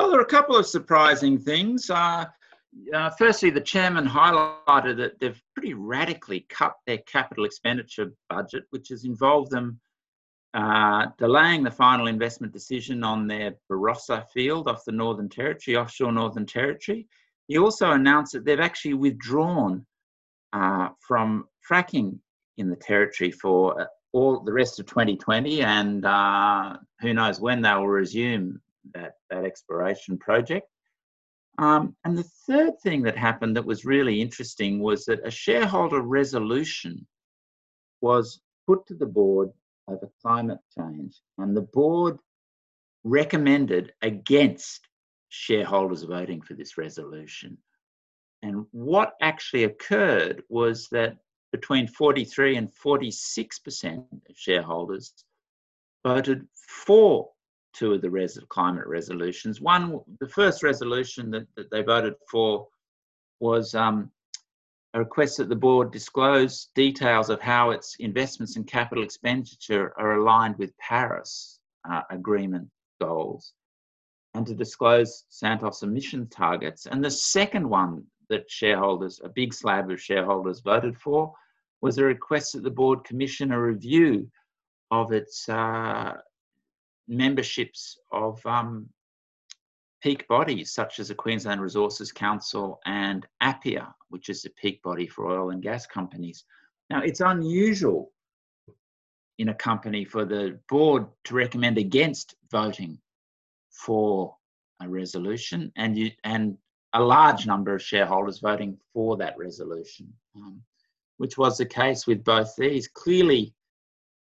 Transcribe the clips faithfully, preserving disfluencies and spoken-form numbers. Well, there are a couple of surprising things. Uh, uh, firstly, the chairman highlighted that they've pretty radically cut their capital expenditure budget, which has involved them uh, delaying the final investment decision on their Barossa field off the Northern Territory, offshore Northern Territory. He also announced that they've actually withdrawn uh, from fracking in the Territory for uh, all the rest of twenty twenty, and uh, who knows when they will resume that, that exploration project. Um, and the third thing that happened that was really interesting was that a shareholder resolution was put to the board over climate change, and the board recommended against shareholders voting for this resolution. And what actually occurred was that between forty-three and forty-six percent of shareholders voted for two of the res climate resolutions. One, the first resolution that, that they voted for was um, a request that the board disclose details of how its investments and capital expenditure are aligned with Paris uh, Agreement goals, and to disclose Santos emission targets. And the second one that shareholders, a big slab of shareholders voted for, was a request that the board commission a review of its uh, memberships of um, peak bodies, such as the Queensland Resources Council and APIA, which is the peak body for oil and gas companies. Now, it's unusual in a company for the board to recommend against voting for a resolution, and you and a large number of shareholders voting for that resolution, um, which was the case with both these. Clearly,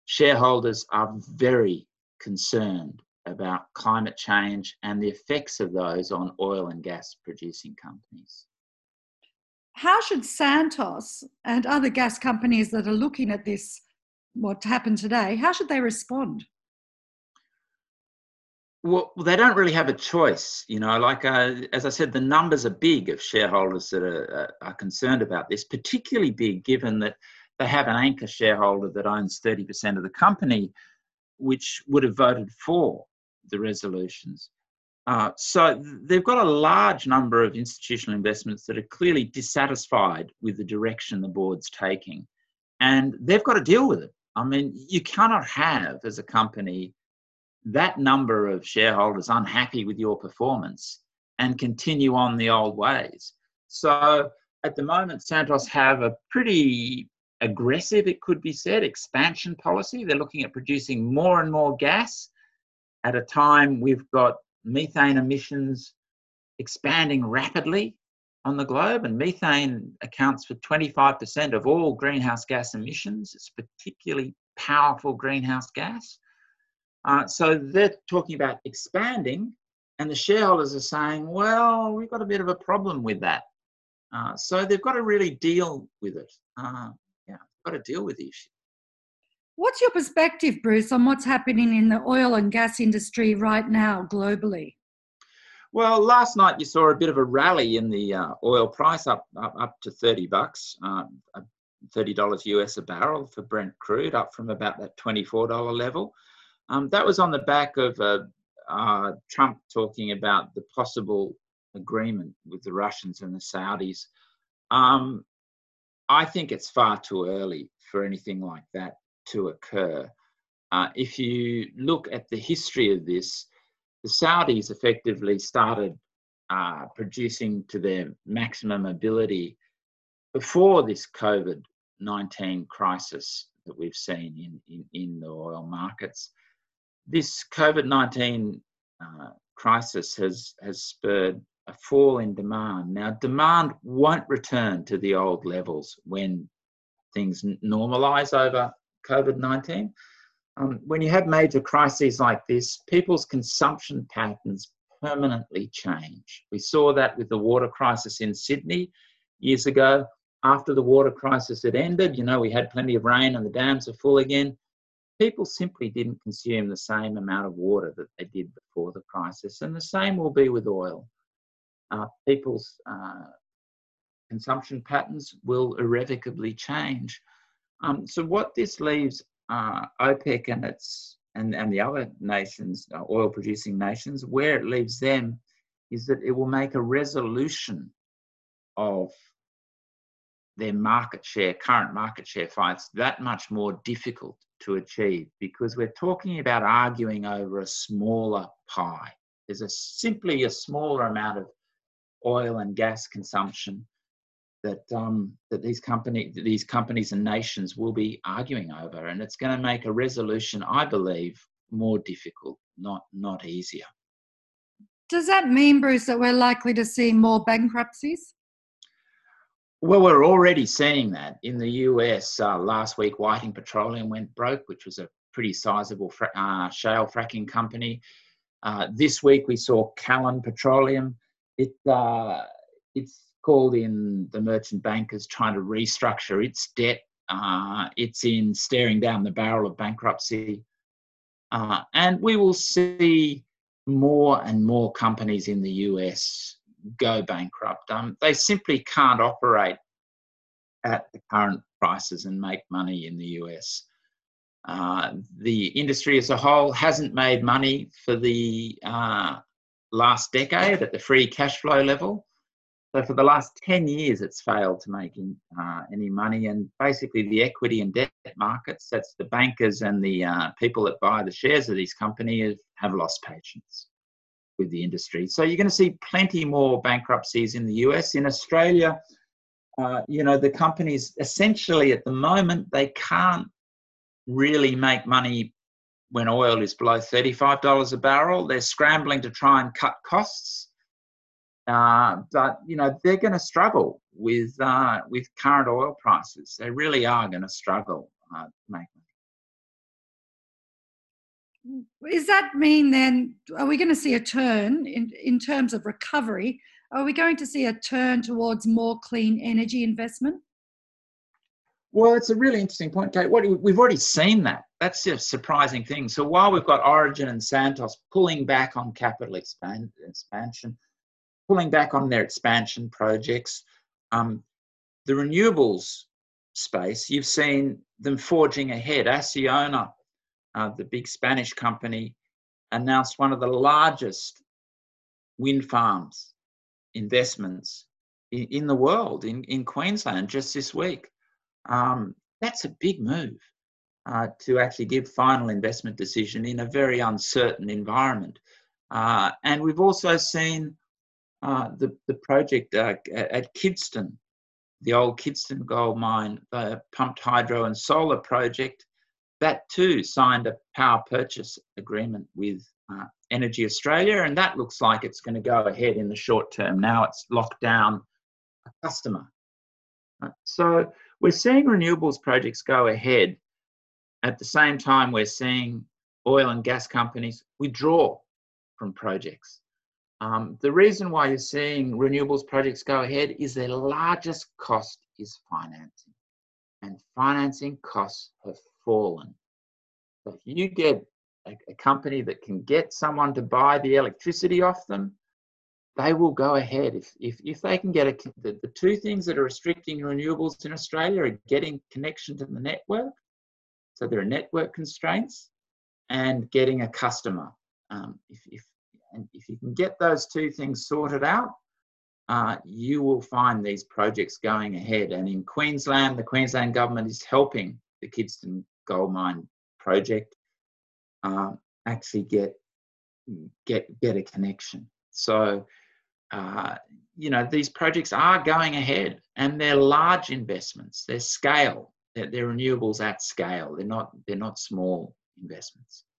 shareholders are very concerned about climate change and the effects of those on oil and gas producing companies. How should Santos and other gas companies that are looking at this, what happened today, how should they respond? Well, they don't really have a choice, you know, like, uh, as I said, the numbers are big of shareholders that are, are concerned about this, particularly big given that they have an anchor shareholder that owns thirty percent of the company, which would have voted for the resolutions. Uh, so they've got a large number of institutional investments that are clearly dissatisfied with the direction the board's taking, and they've got to deal with it. I mean, you cannot have, as a company, that number of shareholders unhappy with your performance and continue on the old ways. So at the moment, Santos have a pretty aggressive, it could be said, expansion policy. They're looking at producing more and more gas at a time we've got methane emissions expanding rapidly on the globe, and methane accounts for twenty-five percent of all greenhouse gas emissions. It's a particularly powerful greenhouse gas. Uh, so they're talking about expanding, and the shareholders are saying, well, we've got a bit of a problem with that. Uh, so they've got to really deal with it. Uh, yeah, got to deal with the issue. What's your perspective, Bruce, on what's happening in the oil and gas industry right now globally? Well, last night you saw a bit of a rally in the uh, oil price, up, up, up to thirty bucks, uh, thirty dollars U S a barrel for Brent crude, up from about that twenty-four dollar level. Um, that was on the back of uh, uh, Trump talking about the possible agreement with the Russians and the Saudis. Um, I think it's far too early for anything like that to occur. Uh, if you look at the history of this, the Saudis effectively started uh, producing to their maximum ability before this COVID nineteen crisis that we've seen in, in, in the oil markets. This COVID nineteen uh, crisis has, has spurred a fall in demand. Now, demand won't return to the old levels when things normalise over COVID nineteen. Um, when you have major crises like this, people's consumption patterns permanently change. We saw that with the water crisis in Sydney years ago. After the water crisis had ended, you know, we had plenty of rain and the dams are full again. People simply didn't consume the same amount of water that they did before the crisis, and the same will be with oil. Uh, people's uh, consumption patterns will irrevocably change. Um, so what this leaves uh, OPEC and, its, and, and the other nations, uh, oil-producing nations, where it leaves them is that it will make a resolution of their market share, current market share fights, that much more difficult to achieve, because we're talking about arguing over a smaller pie. There's a, simply a smaller amount of oil and gas consumption that um, that these company that these companies and nations will be arguing over, and it's going to make a resolution, I believe, more difficult, not not easier. Does that mean, Bruce, that we're likely to see more bankruptcies? Well, we're already seeing that. In the U S, uh, last week, Whiting Petroleum went broke, which was a pretty sizable fra uh, shale fracking company. Uh, this week, we saw Callon Petroleum. It, uh, it's called in the merchant bankers trying to restructure its debt. Uh, it's in staring down the barrel of bankruptcy. Uh, and we will see more and more companies in the U S go bankrupt. Um, they simply can't operate at the current prices and make money in the U S. Uh, the industry as a whole hasn't made money for the uh, last decade at the free cash flow level. So for the last ten years, it's failed to make uh, any money. And basically the equity and debt markets, that's the bankers and the uh, people that buy the shares of these companies, have lost patience with the industry. So you're going to see plenty more bankruptcies in the U S. In Australia, uh, you know, the companies essentially at the moment, they can't really make money when oil is below thirty-five dollars a barrel. They're scrambling to try and cut costs. Uh, but, you know, they're going to struggle with, uh, with current oil prices. They really are going to struggle uh, to make money. Does that mean then, are we going to see a turn in, in terms of recovery? Are we going to see a turn towards more clean energy investment? Well, it's a really interesting point, Kate. What, we've already seen that. That's a surprising thing. So while we've got Origin and Santos pulling back on capital expand, expansion, pulling back on their expansion projects, um, the renewables space, you've seen them forging ahead. Acciona, uh, the big Spanish company, announced one of the largest wind farms investments in, in the world, in, in Queensland, just this week. Um, that's a big move uh, to actually give final investment decision in a very uncertain environment. Uh, and we've also seen Uh, the, the project uh, at Kidston, the old Kidston gold mine, the pumped hydro and solar project, that too signed a power purchase agreement with uh, Energy Australia, and that looks like it's going to go ahead in the short term. Now it's locked down a customer. So we're seeing renewables projects go ahead. At the same time, we're seeing oil and gas companies withdraw from projects. Um, the reason why you're seeing renewables projects go ahead is their largest cost is financing, and financing costs have fallen. So if you get a, a company that can get someone to buy the electricity off them, they will go ahead. If, if, if they can get a, the, the two things that are restricting renewables in Australia are getting connection to the network, so there are network constraints, and getting a customer. Um, if, if And if you can get those two things sorted out, uh, you will find these projects going ahead. And in Queensland, the Queensland government is helping the Kidston Gold Mine project uh, actually get, get, get a connection. So, uh, you know, these projects are going ahead, and they're large investments. They're scale. They're, they're renewables at scale. They're not, they're not small investments.